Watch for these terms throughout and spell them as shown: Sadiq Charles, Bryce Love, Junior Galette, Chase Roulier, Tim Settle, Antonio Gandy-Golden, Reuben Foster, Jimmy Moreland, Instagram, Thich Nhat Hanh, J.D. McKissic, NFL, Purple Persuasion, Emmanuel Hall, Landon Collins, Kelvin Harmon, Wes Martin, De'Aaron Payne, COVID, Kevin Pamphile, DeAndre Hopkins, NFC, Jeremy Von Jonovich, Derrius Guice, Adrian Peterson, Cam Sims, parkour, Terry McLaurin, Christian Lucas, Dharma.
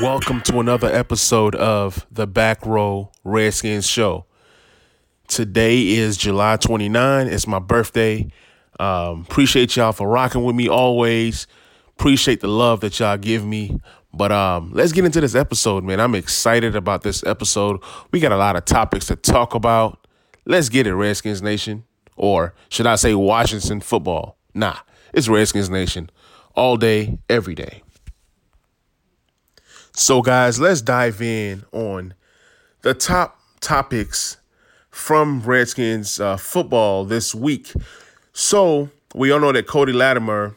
Welcome to another episode of the Back Row Redskins Show. Today is July 29. It's my birthday. Appreciate y'all for rocking with me always. Appreciate the love that y'all give me. But let's get into this episode, man. I'm excited about this episode. We got a lot of topics to talk about. Let's get it, Redskins Nation. Or should I say Washington football? Nah, it's Redskins Nation all day, every day. So, guys, let's dive in on the top topics from Redskins football this week. So, we all know that Cody Latimer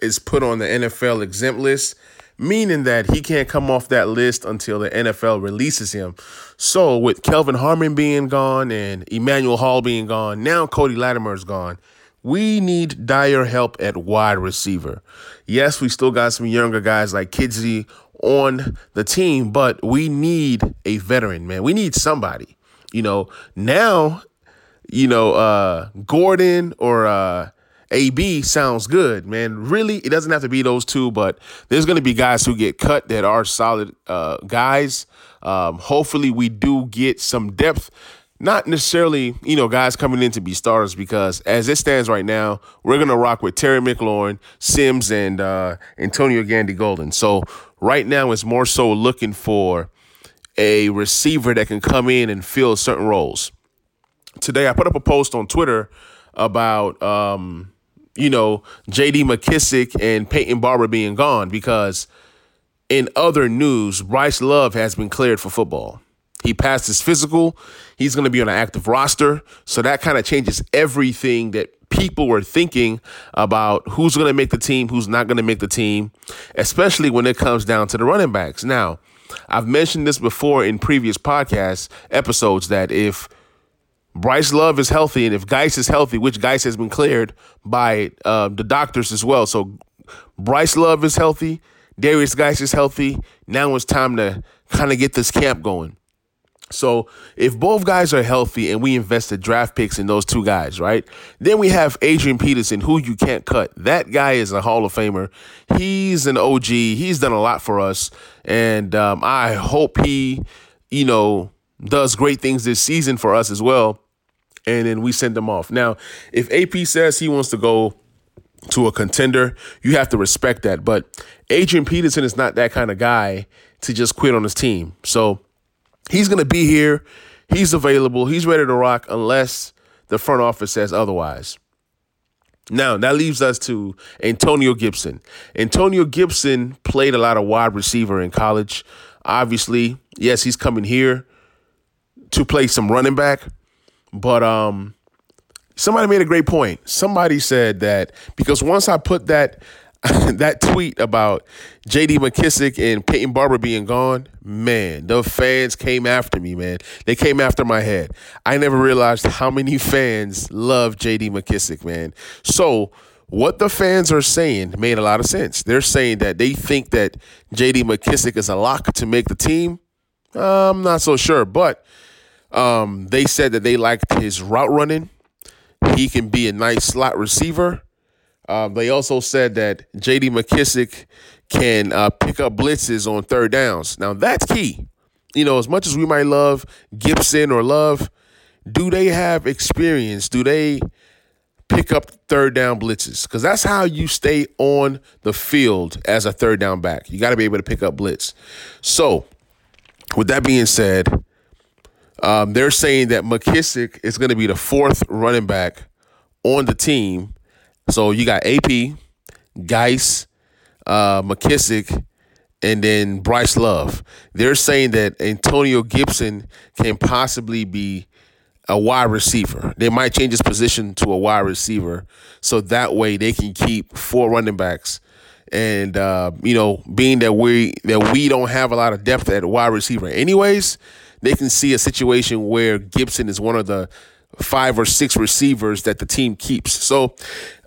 is put on the NFL exempt list, meaning that he can't come off that list until the NFL releases him. So, with Kelvin Harmon being gone and Emmanuel Hall being gone, now Cody Latimer is gone. We need dire help at wide receiver. Yes, we still got some younger guys like Kidsey on the team, but we need a veteran, man. We need somebody. You know, now, you know, Gordon or AB sounds good, man. Really, it doesn't have to be those two, but there's going to be guys who get cut that are solid guys. Hopefully, we do get some depth. Not necessarily, you know, guys coming in to be starters, because as it stands right now, we're going to rock with Terry McLaurin, Sims, and Antonio Gandy-Golden. So right now it's more so looking for a receiver that can come in and fill certain roles. Today I put up a post on Twitter about, you know, J.D. McKissic and Peyton Barber being gone, because in other news, Bryce Love has been cleared for football. He passed his physical. He's going to be on an active roster. So that kind of changes everything that people were thinking about who's going to make the team, who's not going to make the team, especially when it comes down to the running backs. Now, I've mentioned this before in previous podcast episodes that if Bryce Love is healthy and if Guice is healthy, which Guice has been cleared by the doctors as well. So Bryce Love is healthy. Derrius Guice is healthy. Now it's time to kind of get this camp going. So if both guys are healthy and we invested draft picks in those two guys, right, then we have Adrian Peterson, who you can't cut. That guy is a Hall of Famer. He's an OG. He's done a lot for us. And I hope he, you know, does great things this season for us as well. And then we send him off. Now, if AP says he wants to go to a contender, you have to respect that. But Adrian Peterson is not that kind of guy to just quit on his team. So he's going to be here. He's available. He's ready to rock unless the front office says otherwise. Now, that leaves us to Antonio Gibson. Antonio Gibson played a lot of wide receiver in college. Obviously, yes, he's coming here to play some running back. But somebody made a great point. Somebody said that because once I put that that tweet about J.D. McKissic and Peyton Barber being gone, man, the fans came after me, man. They came after my head. I never realized how many fans love J.D. McKissic, man. So what the fans are saying made a lot of sense. They're saying that they think that J.D. McKissic is a lock to make the team. I'm not so sure, but they said that they liked his route running. He can be a nice slot receiver. They also said that J.D. McKissic can pick up blitzes on third downs. Now, that's key. You know, as much as we might love Gibson or Love, do they have experience? Do they pick up third down blitzes? Because that's how you stay on the field as a third down back. You got to be able to pick up blitz. So, with that being said, they're saying that McKissic is going to be the fourth running back on the team. So you got AP, Guice, McKissic, and then Bryce Love. They're saying that Antonio Gibson can possibly be a wide receiver. They might change his position to a wide receiver, so that way they can keep four running backs. And you know, being that we don't have a lot of depth at wide receiver, anyways, they can see a situation where Gibson is one of the 5 or 6 receivers that the team keeps. So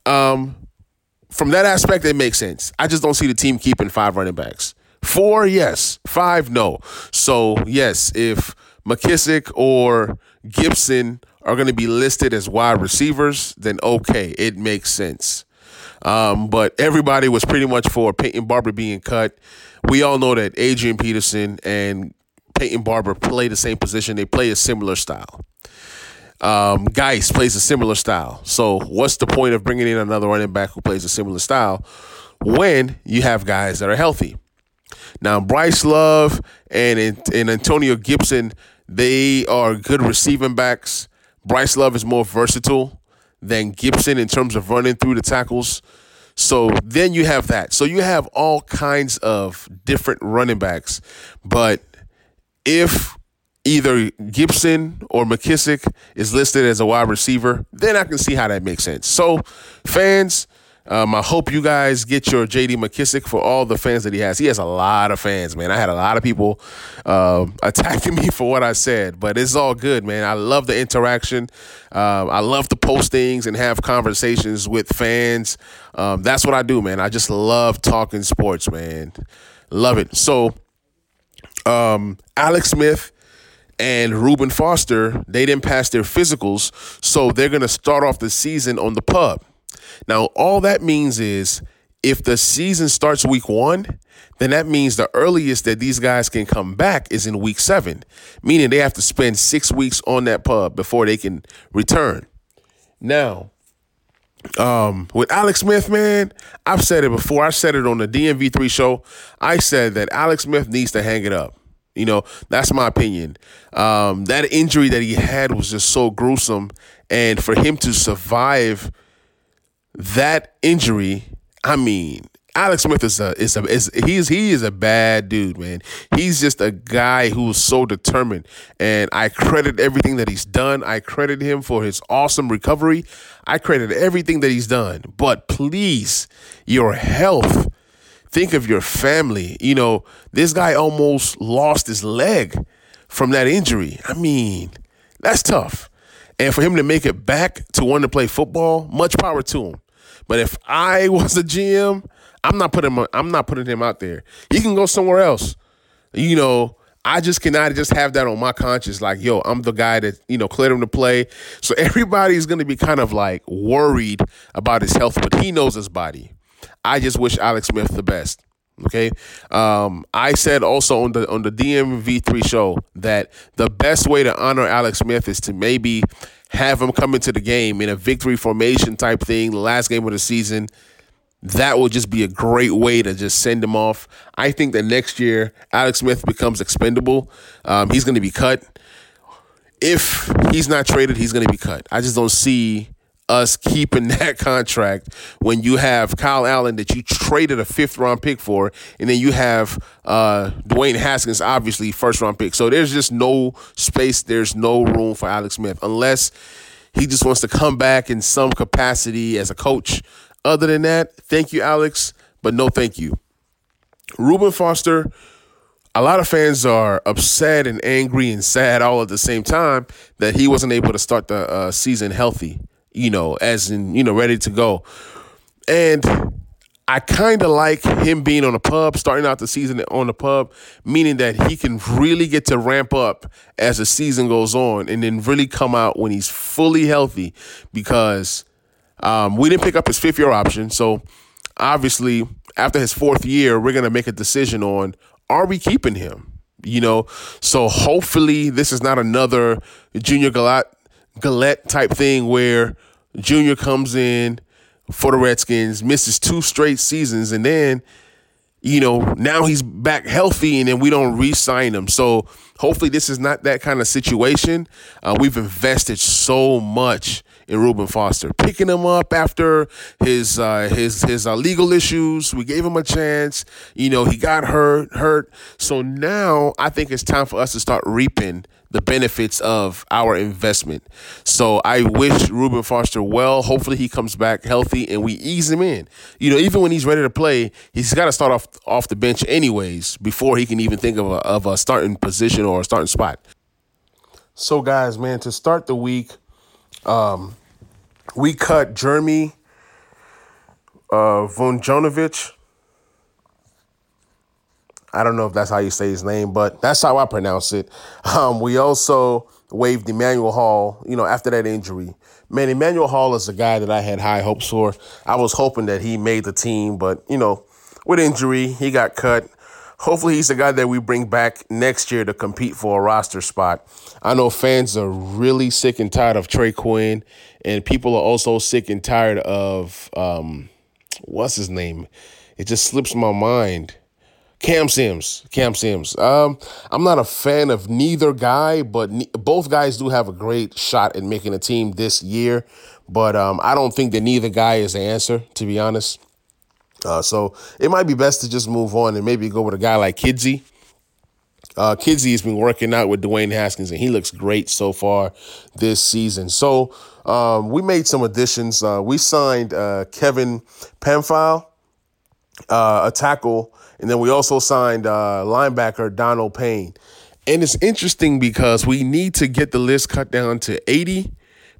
from that aspect, it makes sense. I just don't see the team keeping 5 running backs. 4, yes. 5, no. So, yes, if McKissic or Gibson are going to be listed as wide receivers, then okay, it makes sense. But everybody was pretty much for Peyton Barber being cut. We all know that Adrian Peterson and Peyton Barber play the same position. They play a similar style. Guice plays a similar style. So what's the point of bringing in another running back who plays a similar style when you have guys that are healthy? Now, Bryce Love and Antonio Gibson, they are good receiving backs. Bryce Love is more versatile than Gibson in terms of running through the tackles. So then you have that. So you have all kinds of different running backs. But if either Gibson or McKissic is listed as a wide receiver, then I can see how that makes sense. So fans, I hope you guys get your J.D. McKissic for all the fans that he has. He has a lot of fans, man. I had a lot of people attacking me for what I said, but it's all good, man. I love the interaction. I love the postings and have conversations with fans. That's what I do, man. I just love talking sports, man. Love it. So Alex Smith and Reuben Foster, they didn't pass their physicals, so they're going to start off the season on the pub. Now, all that means is if the season starts week 1, then that means the earliest that these guys can come back is in week 7, meaning they have to spend 6 weeks on that pub before they can return. Now, with Alex Smith, man, I've said it before. I said it on the DMV3 show. I said that Alex Smith needs to hang it up. You know, that's my opinion. That injury that he had was just so gruesome. And for him to survive that injury, I mean, Alex Smith is a bad dude, man. He's just a guy who's so determined, and I credit everything that he's done. I credit him for his awesome recovery. I credit everything that he's done. But please, your health. Think of your family. You know, this guy almost lost his leg from that injury. I mean, that's tough. And for him to make it back to want to play football, much power to him. But if I was a GM, I'm not putting him out there. He can go somewhere else. You know, I just cannot just have that on my conscience. Like, yo, I'm the guy that, you know, cleared him to play. So everybody's going to be kind of like worried about his health, but he knows his body. I just wish Alex Smith the best. Okay, I said also on the DMV3 show that the best way to honor Alex Smith is to maybe have him come into the game in a victory formation type thing, the last game of the season. That will just be a great way to just send him off. I think that next year Alex Smith becomes expendable. He's going to be cut. If he's not traded, he's going to be cut. I just don't see us keeping that contract when you have Kyle Allen that you traded a 5th round pick for, and then you have Dwayne Haskins, obviously 1st round pick. So there's just no space. There's no room for Alex Smith unless he just wants to come back in some capacity as a coach. Other than that, thank you, Alex, but no thank you. Reuben Foster, a lot of fans are upset and angry and sad all at the same time that he wasn't able to start the season healthy. You know, as in, you know, ready to go. And I kind of like him being on the pub, starting out the season on the pub, meaning that he can really get to ramp up as the season goes on and then really come out when he's fully healthy, because we didn't pick up his 5th year option. So obviously after his 4th year, we're going to make a decision on, are we keeping him? You know, so hopefully this is not another Junior Galette type thing where Junior comes in for the Redskins, misses 2 straight seasons, and then, you know, now he's back healthy and then we don't re-sign him. So hopefully this is not that kind of situation. We've invested so much in Reuben Foster, picking him up after his legal issues. We gave him a chance. You know, he got hurt. So now I think it's time for us to start reaping the benefits of our investment. So I wish Reuben Foster well. Hopefully he comes back healthy and we ease him in. You know, even when he's ready to play, he's got to start off the bench anyways before he can even think of a starting position or a starting spot. So guys, man, to start the week, we cut Jeremy Von Jonovich. I don't know if that's how you say his name, but that's how I pronounce it. We also waived Emmanuel Hall, you know, after that injury. Man, Emmanuel Hall is a guy that I had high hopes for. I was hoping that he made the team, but, you know, with injury, he got cut. Hopefully he's the guy that we bring back next year to compete for a roster spot. I know fans are really sick and tired of Trey Quinn, and people are also sick and tired of, what's his name? It just slips my mind. Cam Sims. I'm not a fan of neither guy, but both guys do have a great shot at making a team this year. But I don't think that neither guy is the answer, to be honest. So it might be best to just move on and maybe go with a guy like Kidsey. Kidsey has been working out with Dwayne Haskins, and he looks great so far this season. So we made some additions. We signed Kevin Pamphile, a tackle, and then we also signed linebacker Donald Payne. And it's interesting because we need to get the list cut down to 80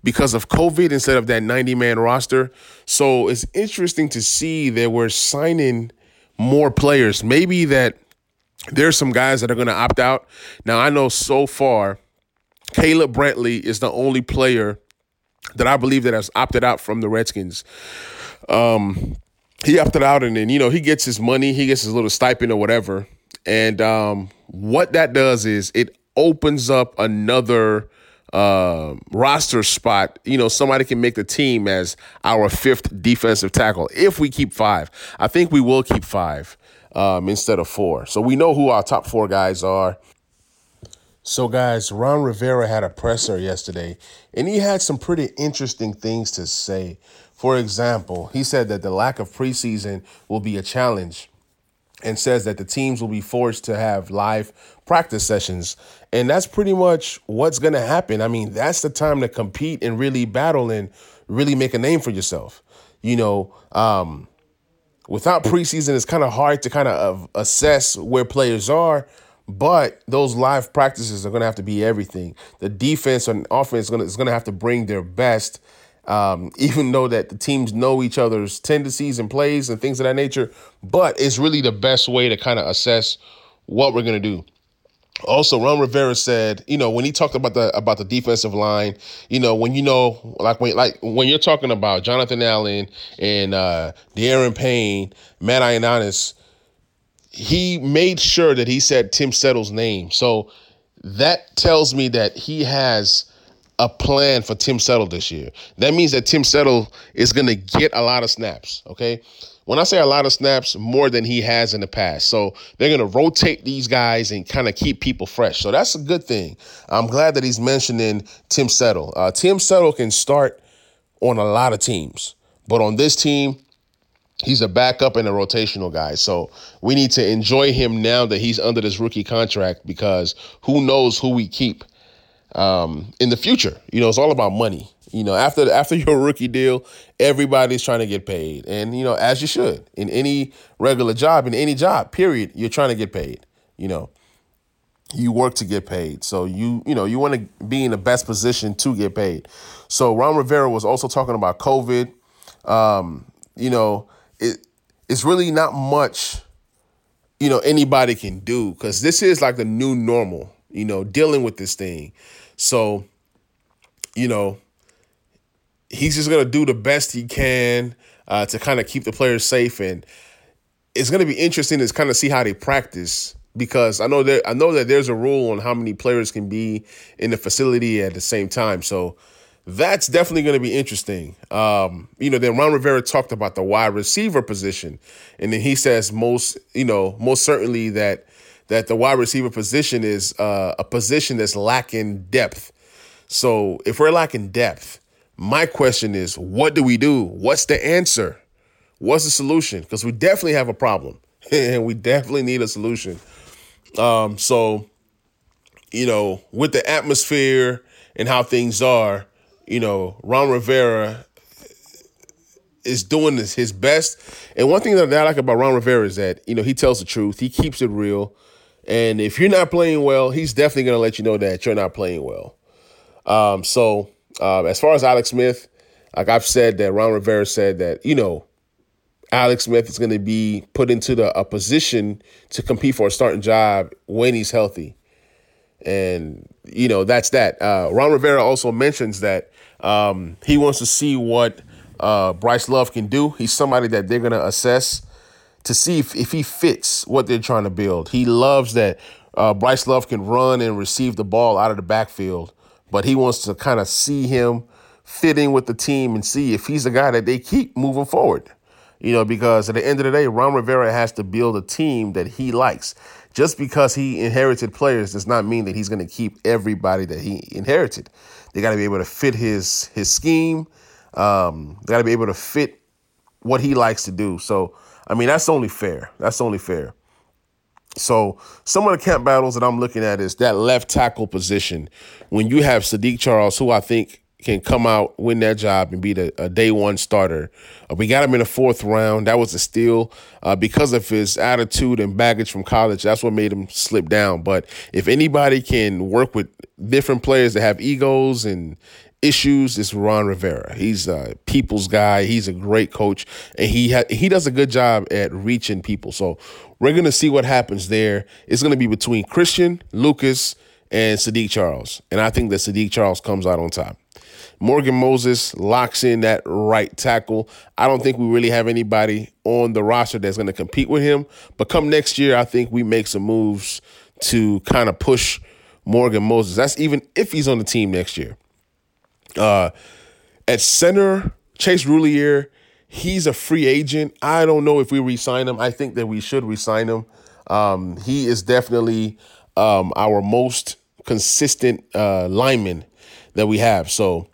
because of COVID instead of that 90-man roster. So it's interesting to see that we're signing more players. Maybe that there's some guys that are going to opt out. Now, I know so far Caleb Brantley is the only player that I believe that has opted out from the Redskins. He opted out, and then, you know, he gets his money. He gets his little stipend or whatever. And what that does is it opens up another roster spot. You know, somebody can make the team as our fifth defensive tackle if we keep five. I think we will keep five instead of four. So we know who our top four guys are. So, guys, Ron Rivera had a presser yesterday, and he had some pretty interesting things to say. For example, he said that the lack of preseason will be a challenge and says that the teams will be forced to have live practice sessions. And that's pretty much what's going to happen. I mean, that's the time to compete and really battle and really make a name for yourself. You know, without preseason, it's kind of hard to kind of assess where players are. But those live practices are going to have to be everything. The defense and offense is going to have to bring their best. Even though that the teams know each other's tendencies and plays and things of that nature, but it's really the best way to kind of assess what we're going to do. Also, Ron Rivera said, you know, when he talked about the defensive line, you know, when you know, like when you're talking about Jonathan Allen and De'Aaron Payne, Matt Ioannis, he made sure that he said Tim Settle's name. So that tells me that he has a plan for Tim Settle this year. That means that Tim Settle is going to get a lot of snaps, okay? When I say a lot of snaps, more than he has in the past. So they're going to rotate these guys and kind of keep people fresh. So that's a good thing. I'm glad that he's mentioning Tim Settle. Tim Settle can start on a lot of teams, but on this team, he's a backup and a rotational guy. So we need to enjoy him now that he's under this rookie contract because who knows who we keep in the future. You know, it's all about money. You know, after your rookie deal, everybody's trying to get paid. And, you know, as you should in any regular job, in any job, period, you're trying to get paid. You know, you work to get paid. So, you want to be in the best position to get paid. So Ron Rivera was also talking about COVID. You know, it's really not much, you know, anybody can do because this is like the new normal, you know, dealing with this thing. So, you know, he's just going to do the best he can to kind of keep the players safe. And it's going to be interesting to kind of see how they practice because I know that there's a rule on how many players can be in the facility at the same time. So that's definitely going to be interesting. You know, then Ron Rivera talked about the wide receiver position. And then he says most certainly that the wide receiver position is a position that's lacking depth. So if we're lacking depth, my question is, what do we do? What's the answer? What's the solution? Because we definitely have a problem and we definitely need a solution. So, you know, with the atmosphere and how things are, you know, Ron Rivera is doing his best. And one thing that I like about Ron Rivera is that, you know, he tells the truth. He keeps it real. And if you're not playing well, he's definitely going to let you know that you're not playing well. As far as Alex Smith, like I've said that Ron Rivera said that, you know, Alex Smith is going to be put into a position to compete for a starting job when he's healthy. And, you know, that's that. Ron Rivera also mentions that he wants to see what Bryce Love can do. He's somebody that they're going to assess to see if he fits what they're trying to build. He loves that Bryce Love can run and receive the ball out of the backfield, but he wants to kind of see him fitting with the team and see if he's the guy that they keep moving forward. You know, because at the end of the day, Ron Rivera has to build a team that he likes. Just because he inherited players does not mean that he's going to keep everybody that he inherited. They got to be able to fit his scheme. They got to be able to fit what he likes to do. So, I mean, that's only fair. That's only fair. So some of the camp battles that I'm looking at is that left tackle position. When you have Sadiq Charles, who I think can come out, win that job, and be a day one starter. We got him in the fourth round. That was a steal because of his attitude and baggage from college. That's what made him slip down. But if anybody can work with different players that have egos and issues, it's Ron Rivera. He's a people's guy. He's a great coach, and he does a good job at reaching people. So we're going to see what happens there. It's going to be between Christian, Lucas, and Sadiq Charles. And I think that Sadiq Charles comes out on top. Morgan Moses locks in that right tackle. I don't think we really have anybody on the roster that's going to compete with him. But come next year, I think we make some moves to kind of push Morgan Moses. That's even if he's on the team next year. At center, Chase Roulier, he's a free agent. I don't know if we re-sign him. I think that we should re-sign him. He is definitely our most consistent lineman that we have. So,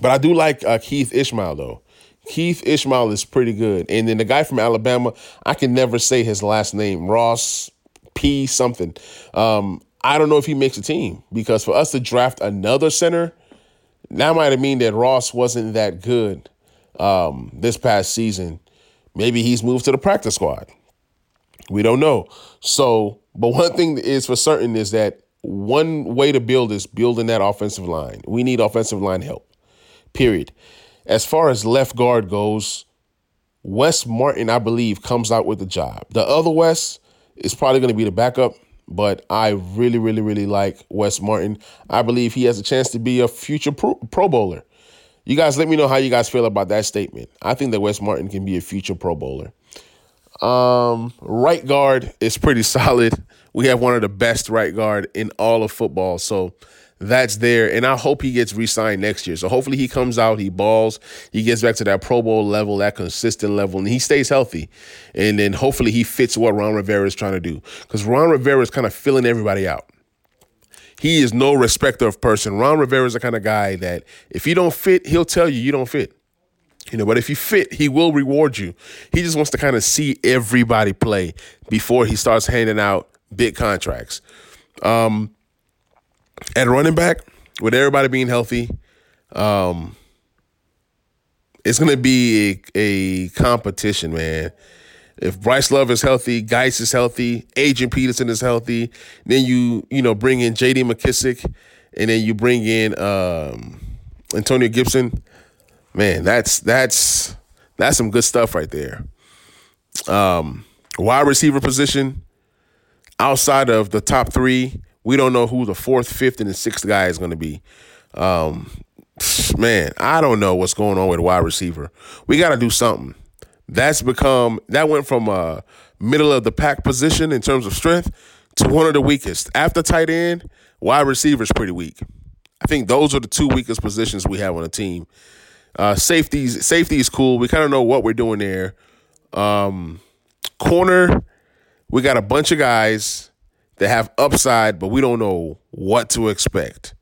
but I do like Keith Ishmael, though. Keith Ishmael is pretty good. And then the guy from Alabama, I can never say his last name, Ross P. something. I don't know if he makes a team, because for us to draft another center, that might have mean that Ross wasn't that good this past season. Maybe he's moved to the practice squad. We don't know. So, but one thing is for certain is that one way to build is building that offensive line. We need offensive line help, period. As far as left guard goes, Wes Martin, I believe, comes out with the job. The other Wes is probably going to be the backup, but I really, really, really like Wes Martin. I believe he has a chance to be a future Pro Bowler. You guys let me know how you guys feel about that statement. I think that Wes Martin can be a future Pro Bowler. Right guard is pretty solid. We have one of the best right guard in all of football. So that's there. And I hope he gets re-signed next year. So hopefully he comes out, he balls, he gets back to that Pro Bowl level, that consistent level, and he stays healthy. And then hopefully he fits what Ron Rivera is trying to do, because Ron Rivera is kind of filling everybody out. He is no respecter of person. Ron Rivera is the kind of guy that if you don't fit, he'll tell you you don't fit. You know, but if you fit, he will reward you. He just wants to kind of see everybody play before he starts handing out big contracts. At running back, with everybody being healthy, it's going to be a competition, man. If Bryce Love is healthy, Guice is healthy, Adrian Peterson is healthy, then you know, bring in J.D. McKissic, and then you bring in Antonio Gibson. Man, that's some good stuff right there. Wide receiver position, outside of the top three, we don't know who the fourth, fifth, and the sixth guy is going to be. Man, I don't know what's going on with wide receiver. We got to do something. That went from a middle of the pack position in terms of strength to one of the weakest. After tight end, wide receiver is pretty weak. I think those are the two weakest positions we have on the team. Safety is cool. We kind of know what we're doing there. Corner, we got a bunch of guys that have upside, but we don't know what to expect.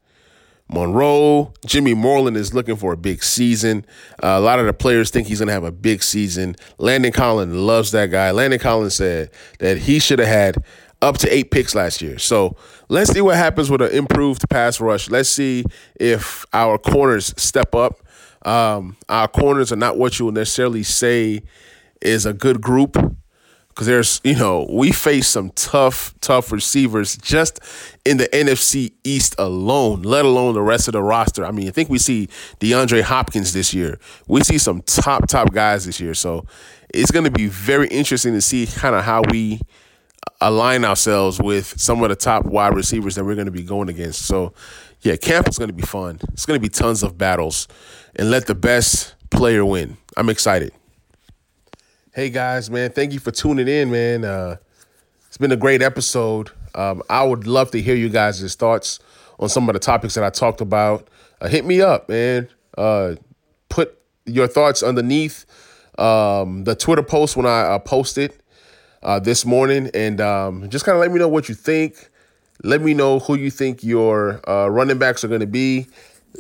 Monroe, Jimmy Moreland is looking for a big season. A lot of the players think he's going to have a big season. Landon Collins loves that guy. Landon Collins said that he should have had up to 8 picks last year. So let's see what happens with an improved pass rush. Let's see if our corners step up. Our corners are not what you will necessarily say is a good group. because there's, you know, we face some tough receivers just in the NFC East alone, let alone the rest of the roster. I mean, I think we see DeAndre Hopkins this year. We see some top guys this year. So it's going to be very interesting to see kind of how we align ourselves with some of the top wide receivers that we're going to be going against. So, yeah, camp is going to be fun. It's going to be tons of battles, and let the best player win. I'm excited. Hey, guys, man, thank you for tuning in, man. It's been a great episode. I would love to hear you guys' thoughts on some of the topics that I talked about. Hit me up, man. Put your thoughts underneath the Twitter post when I posted this morning, and just kind of let me know what you think. Let me know who you think your running backs are going to be.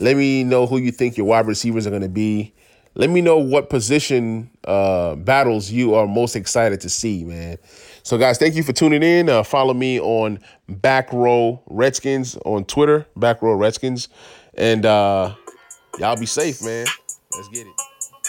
Let me know who you think your wide receivers are going to be. Let me know what position battles you are most excited to see, man. So, guys, thank you for tuning in. Follow me on Back Row Redskins on Twitter, Back Row Redskins. And y'all be safe, man. Let's get it.